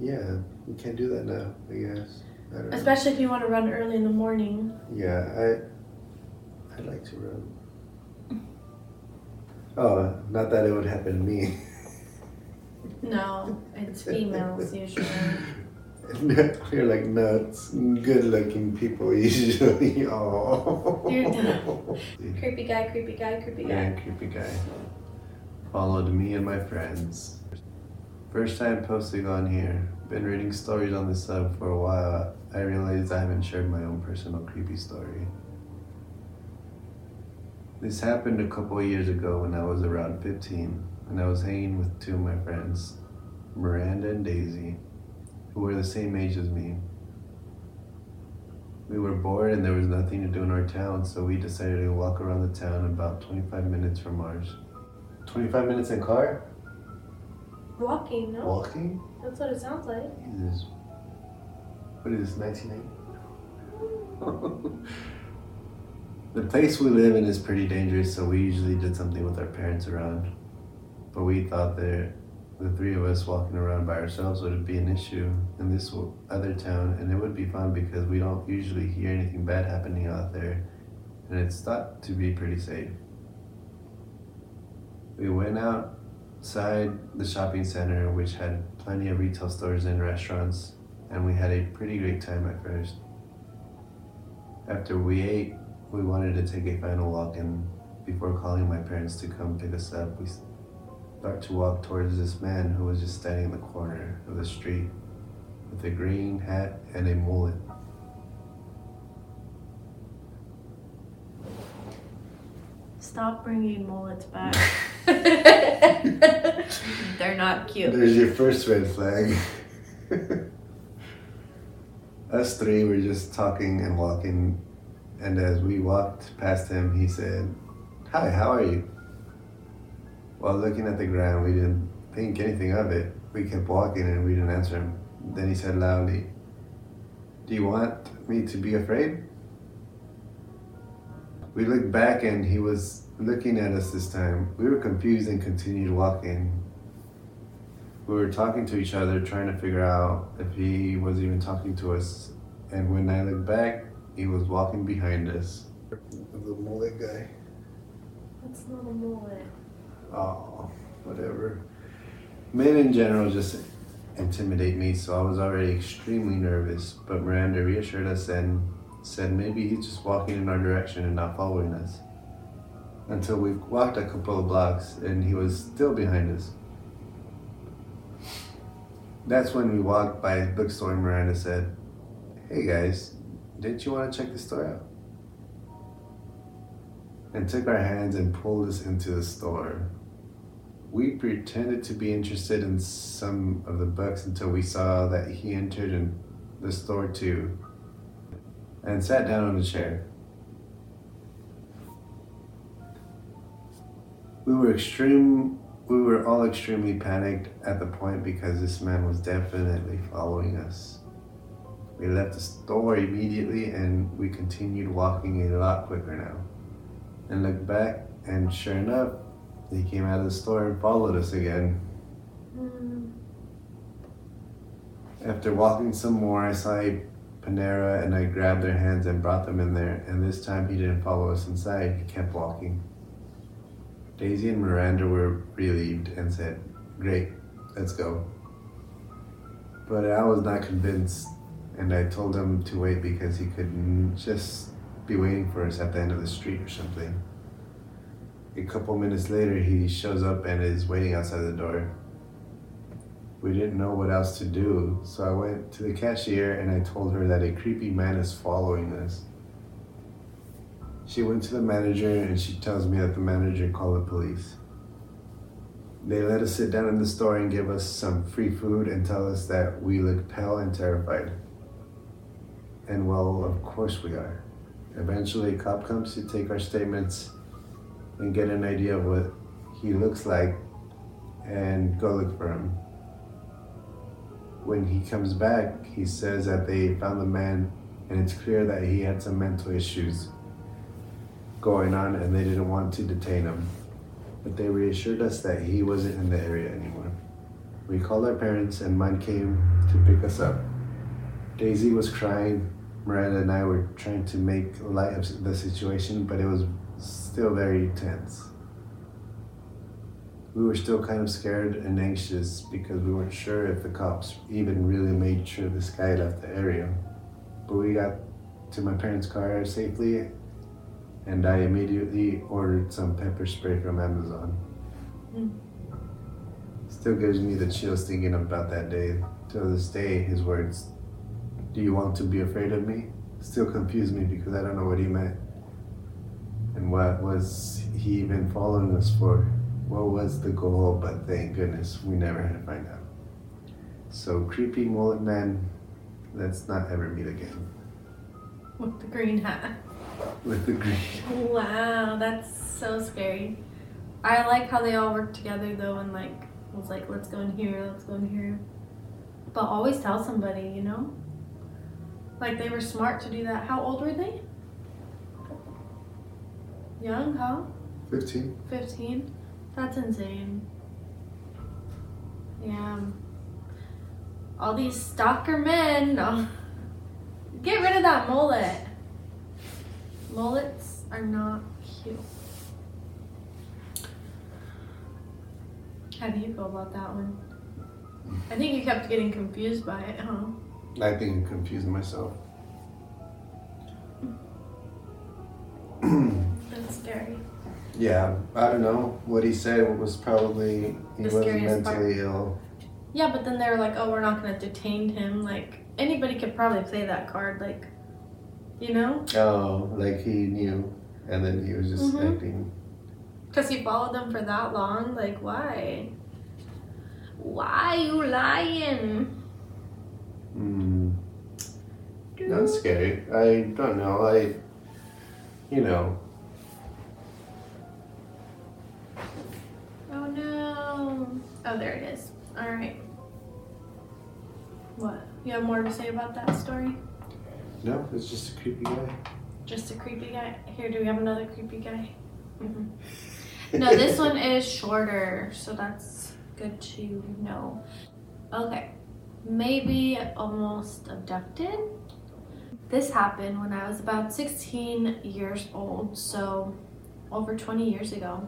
Yeah, you can't do that now, I guess. I don't Especially know. If you want to run early in the morning. Yeah, I, I like to run. Oh, not that it would happen to me. No, it's females usually. You're like nuts, good-looking people usually. Oh. You're done. Creepy guy, creepy guy, creepy guy. Yeah, creepy guy. Followed me and my friends. First time posting on here. Been reading stories on the sub for a while. I realized I haven't shared my own personal creepy story. This happened a couple of years ago when I was around fifteen, and I was hanging with two of my friends, Miranda and Daisy, who were the same age as me. We were bored and there was nothing to do in our town, so we decided to walk around the town about twenty-five minutes from ours. twenty-five minutes in car? Walking, no? Walking? That's what it sounds like. Jesus. What is this, nineteen eighty? The place we live in is pretty dangerous, so we usually did something with our parents around. But we thought that the three of us walking around by ourselves would be an issue in this other town, and it would be fun because we don't usually hear anything bad happening out there, and it's thought to be pretty safe. We went outside the shopping center, which had plenty of retail stores and restaurants, and we had a pretty great time at first. After we ate, we wanted to take a final walk, and before calling my parents to come pick us up, we start to walk towards this man who was just standing in the corner of the street with a green hat and a mullet. Stop bringing mullets back. They're not cute. There's your first red flag. Us three were just talking and walking, and as we walked past him, he said, "Hi, how are you?" While looking at the ground, we didn't think anything of it. We kept walking and we didn't answer him. Then he said loudly, "Do you want me to be afraid?" We looked back and he was looking at us this time. We were confused and continued walking. We were talking to each other, trying to figure out if he was even talking to us. And when I looked back, he was walking behind us. The mole guy. That's not a mole. Oh, whatever. Men in general just intimidate me, so I was already extremely nervous. But Miranda reassured us and said maybe he's just walking in our direction and not following us. Until we walked a couple of blocks and he was still behind us. That's when we walked by a bookstore and Miranda said, "Hey guys, didn't you want to check the store out?" And took our hands and pulled us into the store. We pretended to be interested in some of the books until we saw that he entered in the store too. And sat down on a chair. We were extreme. We were all extremely panicked at the point because this man was definitely following us. We left the store immediately and we continued walking a lot quicker now. And looked back and sure enough, he came out of the store and followed us again. Mm. After walking some more, I saw a Panera and I grabbed their hands and brought them in there, and this time he didn't follow us inside, he kept walking. Daisy and Miranda were relieved and said, "Great, let's go." But I was not convinced and I told him to wait because he couldn't just be waiting for us at the end of the street or something. A couple minutes later, he shows up and is waiting outside the door. We didn't know what else to do, so I went to the cashier and I told her that a creepy man is following us. She went to the manager and she tells me that the manager called the police. They let us sit down in the store and give us some free food and tell us that we look pale and terrified. And well, of course we are. Eventually, a cop comes to take our statements and get an idea of what he looks like and go look for him. When he comes back, he says that they found the man and it's clear that he had some mental issues going on and they didn't want to detain him. But they reassured us that he wasn't in the area anymore. We called our parents and mine came to pick us up. Daisy was crying. Miranda and I were trying to make light of the situation, but it was still very tense. We were still kind of scared and anxious because we weren't sure if the cops even really made sure this guy left the area. But we got to my parents' car safely and I immediately ordered some pepper spray from Amazon. Mm. Still gives me the chills thinking about that day. To this day, his words, "Do you want to be afraid of me?" still confuse me because I don't know what he meant. And what was he even following us for? What was the goal? But thank goodness we never had to find out. So creepy mullet man, let's not ever meet again. With the green hat. With the green. Wow, that's so scary. I like how they all worked together though, and like was like, let's go in here, let's go in here. But always tell somebody, you know? Like they were smart to do that. How old were they? Young, huh? Fifteen. Fifteen? That's insane. Yeah. All these stalker men. No. Get rid of that mullet. Mullets are not cute. How do you feel about that one? I think you kept getting confused by it, huh? I think I confused myself. That's scary. Yeah, I don't know. What he said was probably he was mentally part. ill. Yeah, but then they were like, oh, we're not going to detain him. Like, anybody could probably play that card, like, you know? Oh, like he knew, and then he was just mm-hmm. acting. Because you followed them for that long? Like, why? Why you lying? Mm. That's scary. I don't know. I, you know. Oh, no. Oh, there it is. All right. What? You have more to say about that story? No, it's just a creepy guy. Just a creepy guy? Here, do we have another creepy guy? Mm-hmm. No, this one is shorter, so that's good to know. Okay, maybe almost abducted. This happened when I was about sixteen years old, so over twenty years ago.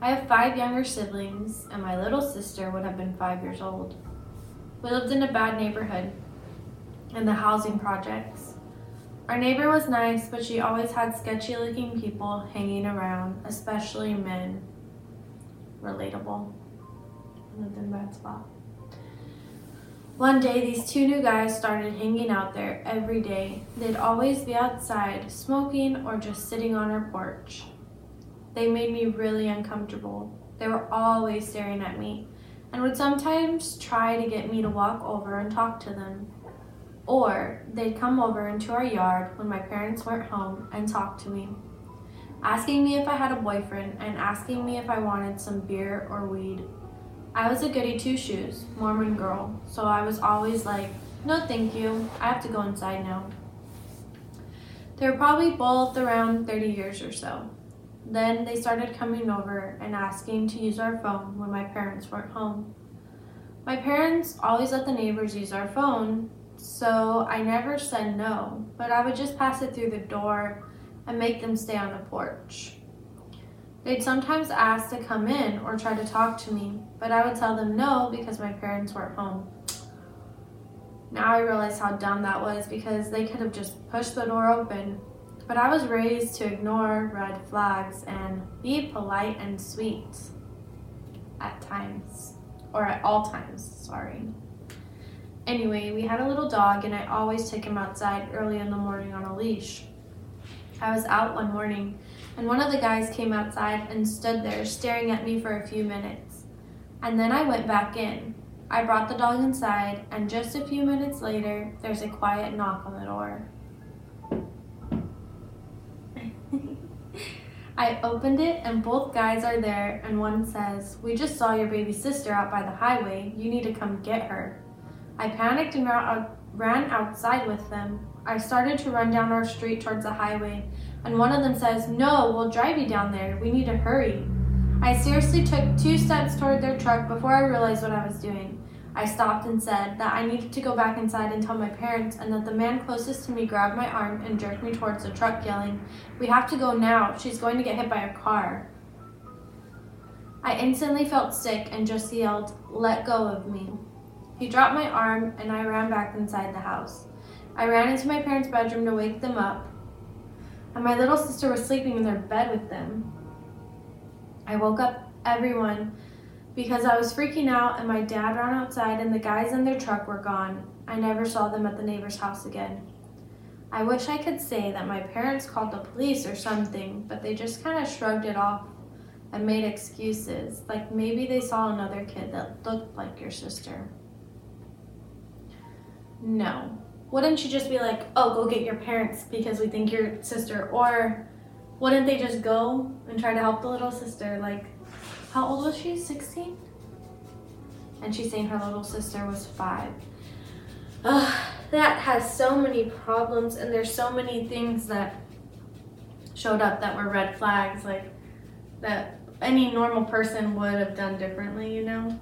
I have five younger siblings, and my little sister would have been five years old. We lived in a bad neighborhood in the housing projects. Our neighbor was nice, but she always had sketchy-looking people hanging around, especially men. Relatable. Lived in a bad spot. One day, these two new guys started hanging out there every day. They'd always be outside, smoking or just sitting on our porch. They made me really uncomfortable. They were always staring at me and would sometimes try to get me to walk over and talk to them. Or they'd come over into our yard when my parents weren't home and talk to me, asking me if I had a boyfriend and asking me if I wanted some beer or weed. I was a goody two-shoes, Mormon girl, so I was always like, no thank you, I have to go inside now. They were probably both around thirty years or so. Then they started coming over and asking to use our phone when my parents weren't home. My parents always let the neighbors use our phone, so I never said no, but I would just pass it through the door and make them stay on the porch. They'd sometimes ask to come in or try to talk to me, but I would tell them no because my parents weren't home. Now I realize how dumb that was because they could have just pushed the door open, but I was raised to ignore red flags and be polite and sweet at times, or at all times, sorry. Anyway, we had a little dog and I always took him outside early in the morning on a leash. I was out one morning and one of the guys came outside and stood there staring at me for a few minutes. And then I went back in. I brought the dog inside and just a few minutes later, there's a quiet knock on the door. I opened it and both guys are there and one says, "We just saw your baby sister out by the highway. You need to come get her." I panicked and ran outside with them. I started to run down our street towards the highway, and one of them says, "No, we'll drive you down there. We need to hurry." I seriously took two steps toward their truck before I realized what I was doing. I stopped and said that I needed to go back inside and tell my parents, and that the man closest to me grabbed my arm and jerked me towards the truck, yelling, "We have to go now. She's going to get hit by a car." I instantly felt sick and just yelled, "Let go of me." He dropped my arm and I ran back inside the house. I ran into my parents' bedroom to wake them up, and my little sister was sleeping in their bed with them. I woke up everyone because I was freaking out and my dad ran outside and the guys in their truck were gone. I never saw them at the neighbor's house again. I wish I could say that my parents called the police or something, but they just kind of shrugged it off and made excuses, like maybe they saw another kid that looked like your sister. No. Wouldn't you just be like, "Oh, go get your parents because we think you're sister," or wouldn't they just go and try to help the little sister? Like, how old was she? sixteen? And she's saying her little sister was five. Ugh, that has so many problems, and there's so many things that showed up that were red flags, like that any normal person would have done differently, you know?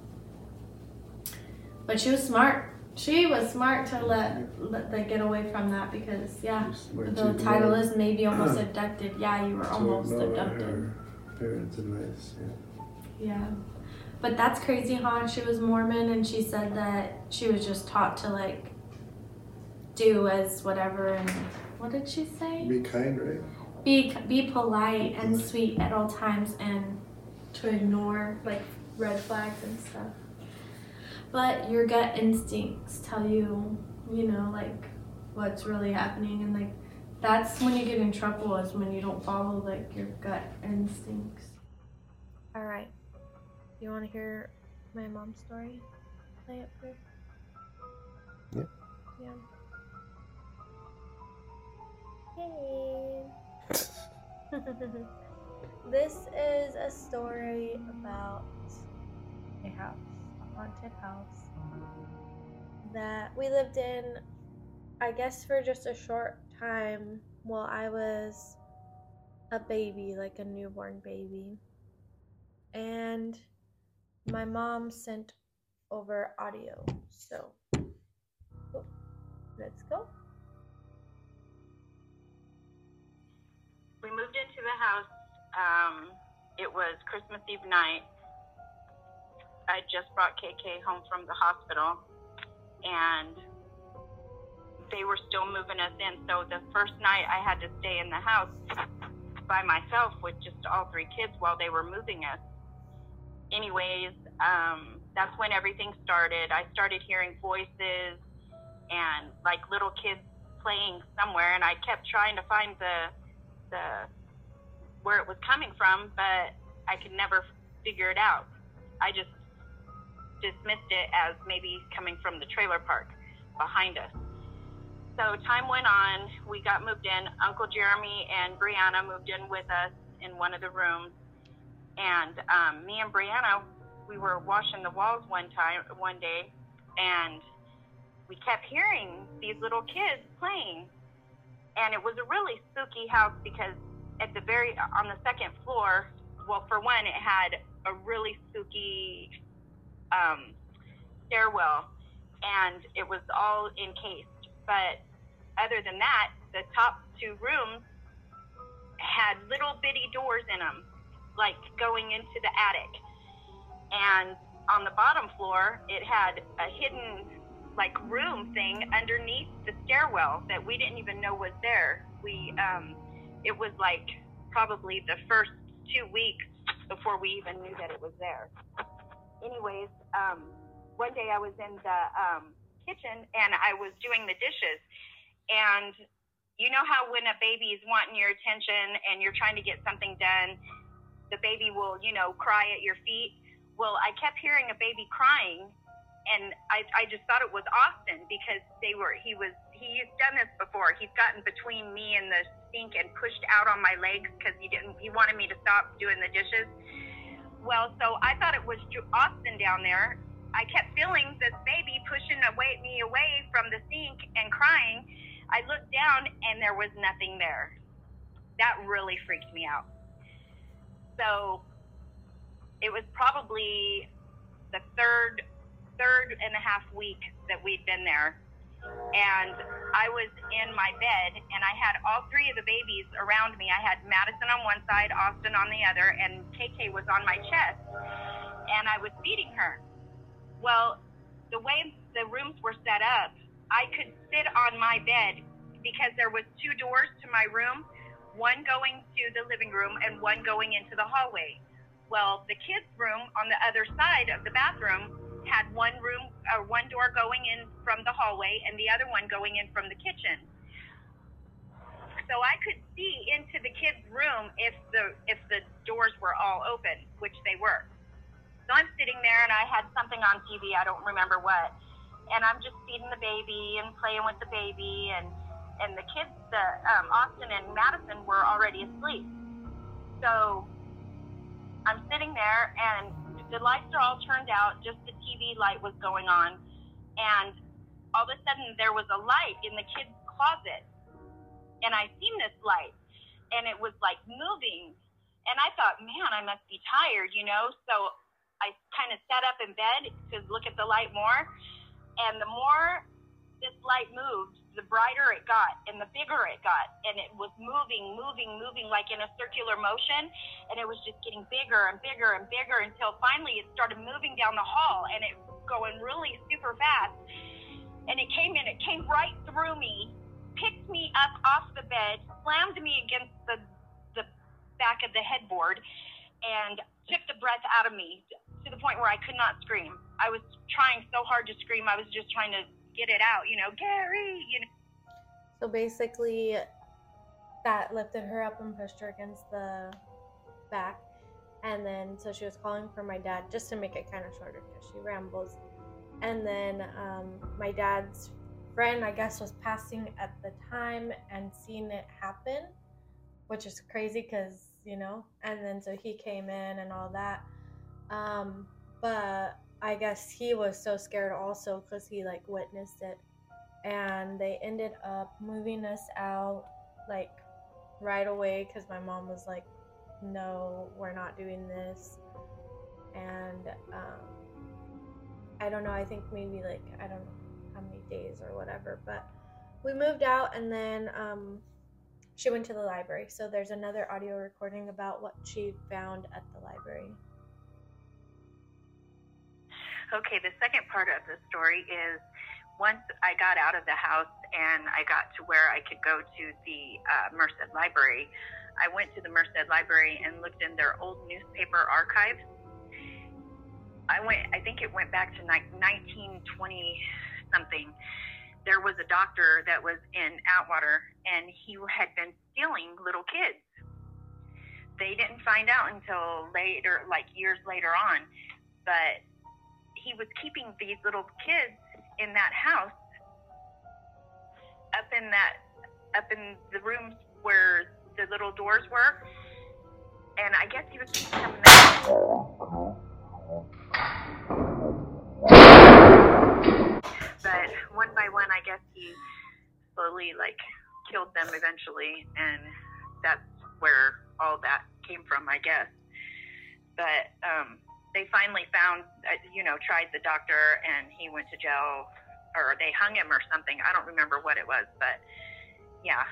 But she was smart. She was smart to let, let the get away from that because, yeah, the title is Maybe Almost Abducted. Yeah, you were almost abducted. Parents' advice, yeah. Yeah. But that's crazy, huh? She was Mormon and she said that she was just taught to, like, do as whatever and, what did she say? Be kind, right? Be, be polite and sweet at all times and to ignore, like, red flags and stuff. But your gut instincts tell you, you know, like, what's really happening. And, like, that's when you get in trouble, is when you don't follow, like, your gut instincts. Alright. You want to hear my mom's story? Play it for? Yeah. Yeah. Hey. This is a story about a house, a haunted house that we lived in, I guess, for just a short time while I was a baby, like a newborn baby. And my mom sent over audio, so oh, let's go. We moved into the house. Um, it was Christmas Eve night. I just brought K K home from the hospital, and they were still moving us in. So the first night I had to stay in the house by myself with just all three kids while they were moving us. Anyways, um, that's when everything started. I started hearing voices and like little kids playing somewhere, and I kept trying to find the the where it was coming from, but I could never figure it out. I just dismissed it as maybe coming from the trailer park behind us. So time went on, we got moved in. Uncle Jeremy and Brianna moved in with us in one of the rooms, and um, me and Brianna, we were washing the walls one time, one day, and we kept hearing these little kids playing. And it was a really spooky house because at the very, on the second floor, well, for one, it had a really spooky um, stairwell, and it was all encased. But other than that, the top two rooms had little bitty doors in them, like going into the attic. And on the bottom floor, it had a hidden like room thing underneath the stairwell that we didn't even know was there. We, um, it was like probably the first two weeks before we even knew that it was there. Anyways, um, one day I was in the um, kitchen and I was doing the dishes, and you know how when a baby's wanting your attention and you're trying to get something done, the baby will, you know, cry at your feet. Well, I kept hearing a baby crying. And I, I just thought it was Austin because they were, he was, he's done this before. He's gotten between me and the sink and pushed out on my legs because he didn't, he wanted me to stop doing the dishes. Well, so I thought it was Austin down there. I kept feeling this baby pushing away, me away from the sink and crying. I looked down and there was nothing there. That really freaked me out. So it was probably the third third and a half week that we'd been there, and I was in my bed, and I had all three of the babies around me. I had Madison on one side, Austin on the other, and K K was on my chest, and I was feeding her. Well, the way the rooms were set up, I could sit on my bed because there was two doors to my room, one going to the living room and one going into the hallway. Well, the kids' room on the other side of the bathroom had one room or one door going in from the hallway and the other one going in from the kitchen. So I could see into the kids' room if the if the doors were all open, which they were. So I'm sitting there and I had something on T V, I don't remember what, and I'm just feeding the baby and playing with the baby, and and the kids, the um, Austin and Madison were already asleep. So I'm sitting there and the lights are all turned out, just the T V light was going on, and all of a sudden there was a light in the kids' closet, and I seen this light, and it was like moving, and I thought, man, I must be tired, you know, so I kind of sat up in bed to look at the light more, and the more this light moved, the brighter it got and the bigger it got, and it was moving moving moving like in a circular motion, and it was just getting bigger and bigger and bigger until finally it started moving down the hall, and it going really super fast, and it came in it came right through me, picked me up off the bed, slammed me against the the back of the headboard, and took the breath out of me to the point where I could not scream. I was trying so hard to scream. I was just trying to get it out, you know, Gary, you know. So basically that lifted her up and pushed her against the back, And then, so she was calling for my dad, just to make it kind of shorter because she rambles. And then um, my dad's friend, I guess, was passing at the time and seeing it happen, which is crazy because, you know, and then so he came in and all that. Um, but I guess he was so scared also because he, like, witnessed it. And they ended up moving us out, like, right away because my mom was like, no, we're not doing this. And um, I don't know, I think maybe like, I don't know how many days or whatever, but we moved out. And then um, she went to the library. So there's another audio recording about what she found at the library. Okay, the second part of the story is once I got out of the house and I got to where I could go to the uh, Merced Library, I went to the Merced Library and looked in their old newspaper archives. I went, I think it went back to nineteen twenty something. There was a doctor that was in Atwater, and he had been stealing little kids. They didn't find out until later, like years later on, but he was keeping these little kids in that house, up in that, up in the rooms where the little doors were, and I guess he was keeping them in the house. But one by one, I guess he slowly, like, killed them eventually, and that's where all that came from, I guess. But um, they finally found, you know, tried the doctor, and he went to jail, or they hung him or something. I don't remember what it was, but yeah.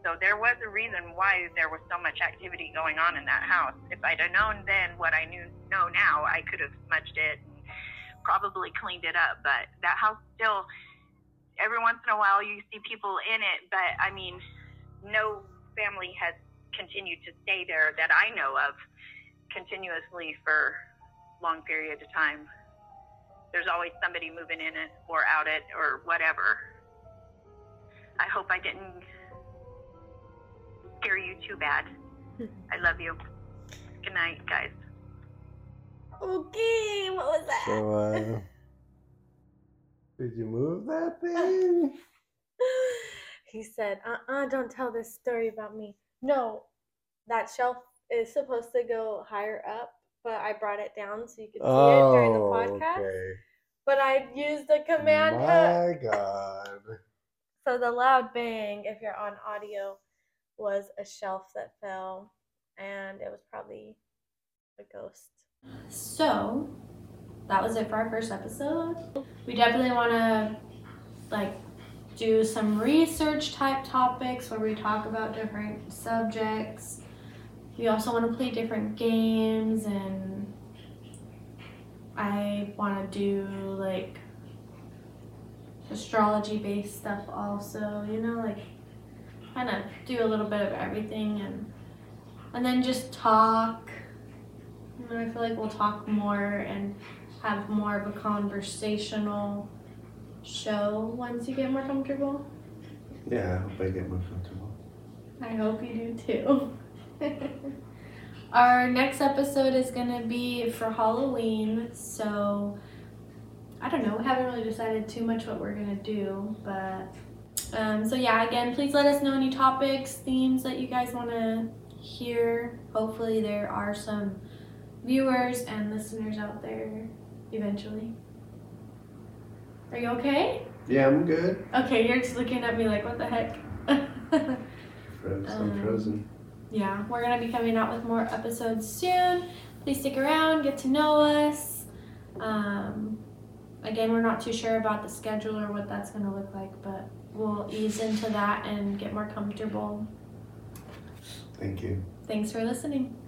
So there was a reason why there was so much activity going on in that house. If I'd have known then what I knew know now, I could have smudged it and probably cleaned it up. But that house still, every once in a while you see people in it, but I mean, no family has continued to stay there that I know of continuously for long periods of time. There's always somebody moving in it or out it or whatever. I hope I didn't scare you too bad. I love you. Good night, guys. Okay, what was that? So, uh, did you move that thing? He said, uh-uh, don't tell this story about me. No, that shelf is supposed to go higher up, but I brought it down so you could see oh, it during the podcast. Okay. But I used the command hook. My God. So the loud bang, if you're on audio, was a shelf that fell, and it was probably a ghost. So that was it for our first episode. We definitely want to like do some research type topics where we talk about different subjects. We also want to play different games, and I want to do like astrology based stuff also, you know, like kind of do a little bit of everything, and and then just talk. And I feel like we'll talk more and have more of a conversational show once you get more comfortable. Yeah, I hope I get more comfortable. I hope you do too. Our next episode is gonna be for Halloween, so I don't know, we haven't really decided too much what we're gonna do, but Um, so yeah, again, please let us know any topics, themes that you guys want to hear. Hopefully there are some viewers and listeners out there eventually. Are you okay? Yeah, I'm good. Okay, you're just looking at me like, what the heck? Frozen, um, frozen. Yeah, we're going to be coming out with more episodes soon. Please stick around, get to know us. Um, again, we're not too sure about the schedule or what that's going to look like, but we'll ease into that and get more comfortable. Thank you. Thanks for listening.